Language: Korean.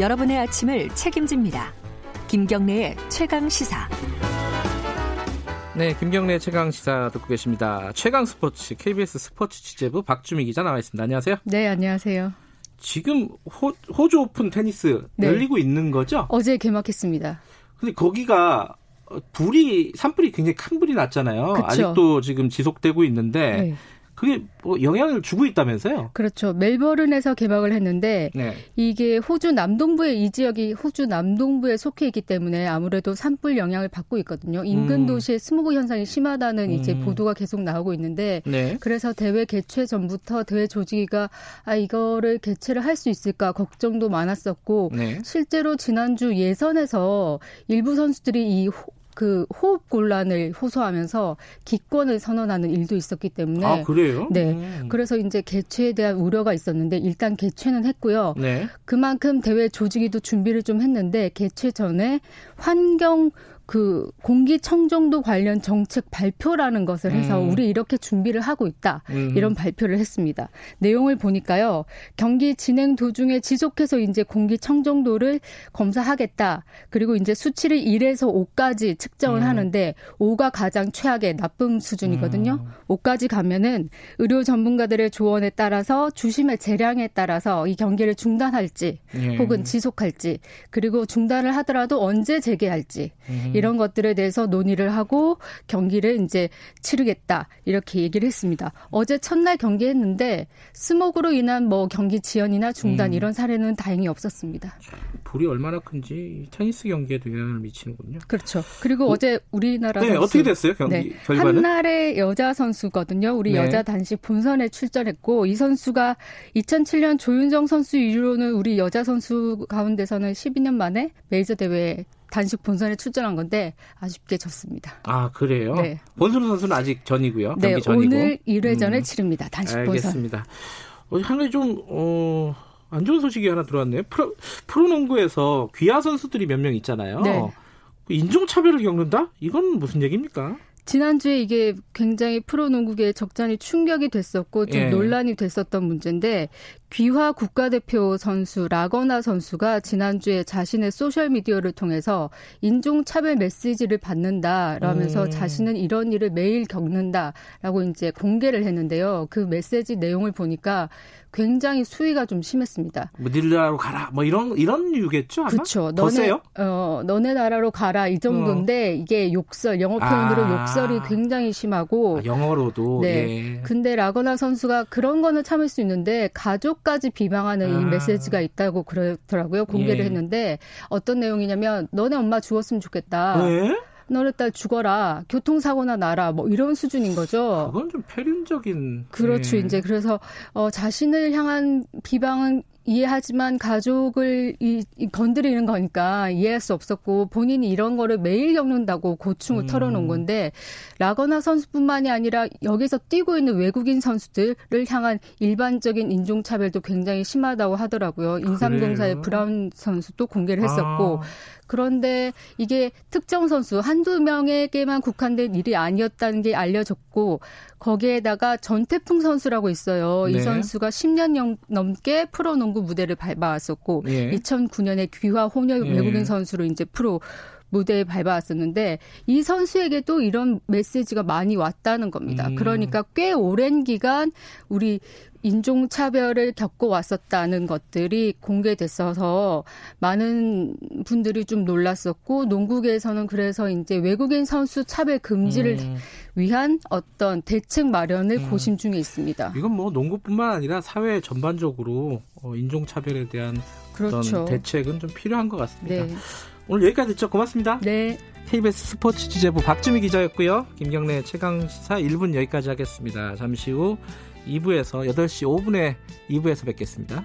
여러분의 아침을 책임집니다. 김경래의 최강시사. 네, 김경래 최강시사 듣고 계십니다. 최강스포츠, KBS 스포츠 취재부 박주미 기자 나와 있습니다. 안녕하세요. 네, 안녕하세요. 지금 호주 오픈 테니스 열리고 있는 거죠? 어제 개막했습니다. 근데 거기가 산불이 굉장히 큰 불이 났잖아요. 그쵸. 아직도 지금 지속되고 있는데 네. 그게 뭐 영향을 주고 있다면서요? 그렇죠. 멜버른에서 개막을 했는데 네. 이게 호주 남동부의 이 지역이 호주 남동부에 속해 있기 때문에 아무래도 산불 영향을 받고 있거든요. 인근 도시의 스모그 현상이 심하다는 이제 보도가 계속 나오고 있는데 네. 그래서 대회 개최 전부터 대회 조직위가 이거를 개최를 할 수 있을까 걱정도 많았었고 네. 실제로 지난주 예선에서 일부 선수들이 그 호흡 곤란을 호소하면서 기권을 선언하는 일도 있었기 때문에 그래요? 네. 그래서 이제 개최에 대한 우려가 있었는데 일단 개최는 했고요. 네. 그만큼 대회 조직위도 준비를 좀 했는데 개최 전에 환경 공기청정도 관련 정책 발표라는 것을 해서 우리 이렇게 준비를 하고 있다. 이런 발표를 했습니다. 내용을 보니까요. 경기 진행 도중에 지속해서 이제 공기청정도를 검사하겠다. 그리고 이제 수치를 1에서 5까지 측정을 하는데 5가 가장 최악의 나쁨 수준이거든요. 5까지 가면은 의료 전문가들의 조언에 따라서 주심의 재량에 따라서 이 경기를 중단할지 혹은 지속할지 그리고 중단을 하더라도 언제 재개할지 이런 것들에 대해서 논의를 하고 경기를 이제 치르겠다 이렇게 얘기를 했습니다. 어제 첫날 경기했는데 스모그로 인한 뭐 경기 지연이나 중단 이런 사례는 다행히 없었습니다. 불이 얼마나 큰지 테니스 경기에도 영향을 미치는군요. 그렇죠. 그리고 어제 우리나라 선수 어떻게 됐어요? 경기 결과는? 한나래 여자 선수거든요. 우리 여자 단식 본선에 출전했고 이 선수가 2007년 조윤정 선수 이후로는 우리 여자 선수 가운데서는 12년 만에 메이저 대회에 단식 본선에 출전한 건데 아쉽게 졌습니다. 그래요? 네. 본선 선수는 아직 전이고요. 경기 전이고. 오늘 1회전을 치릅니다. 단식 알겠습니다. 본선. 알겠습니다. 하나 좀 안 좋은 소식이 하나 들어왔네요. 프로농구에서 귀하 선수들이 몇 명 있잖아요. 네. 인종차별을 겪는다? 이건 무슨 얘기입니까? 지난주에 이게 굉장히 프로농구계에 적잖이 충격이 됐었고 좀 논란이 됐었던 문제인데 귀화 국가대표 선수 라거나 선수가 지난주에 자신의 소셜미디어를 통해서 인종차별 메시지를 받는다라면서 자신은 이런 일을 매일 겪는다라고 이제 공개를 했는데요. 그 메시지 내용을 보니까 굉장히 수위가 좀 심했습니다. 뭐 네 나라로 가라 뭐 이런 유겠죠? 그렇죠. 너네 나라로 가라 이 정도인데 이게 욕설, 영어 표현으로 욕설이 굉장히 심하고 영어로도. 네. 예. 근데 라거나 선수가 그런 거는 참을 수 있는데 가족까지 비방하는 이 메시지가 있다고 그러더라고요. 공개를 했는데 어떤 내용이냐면 너네 엄마 죽었으면 좋겠다. 네? 너네 딸 죽어라. 교통사고나 나라. 뭐 이런 수준인 거죠. 그건 좀 폐륜적인. 그렇죠. 이제 그래서 자신을 향한 비방은 이해하지만 가족을 건드리는 거니까 이해할 수 없었고 본인이 이런 거를 매일 겪는다고 고충을 털어놓은 건데 라거나 선수뿐만이 아니라 여기서 뛰고 있는 외국인 선수들을 향한 일반적인 인종차별도 굉장히 심하다고 하더라고요. 인삼공사의 브라운 선수도 공개를 했었고 그런데 이게 특정 선수 한두 명에게만 국한된 일이 아니었다는 게 알려졌고 거기에다가 전태풍 선수라고 있어요. 이 선수가 10년 넘게 프로농구 무대를 밟아왔었고 2009년에 귀화 혼혈 외국인 선수로 이제 프로 무대에 밟아왔었는데 이 선수에게도 이런 메시지가 많이 왔다는 겁니다. 그러니까 꽤 오랜 기간 우리 인종차별을 겪고 왔었다는 것들이 공개됐어서 많은 분들이 좀 놀랐었고 농구계에서는 그래서 이제 외국인 선수 차별 금지를 위한 어떤 대책 마련을 고심 중에 있습니다. 이건 뭐 농구뿐만 아니라 사회 전반적으로 인종차별에 대한 그렇죠. 어떤 대책은 좀 필요한 것 같습니다. 네. 오늘 여기까지 듣죠. 고맙습니다. 네. KBS 스포츠 취재부 박주미 기자였고요. 김경래 최강시사 1분 여기까지 하겠습니다. 잠시 후 2부에서 8시 5분에 2부에서 뵙겠습니다.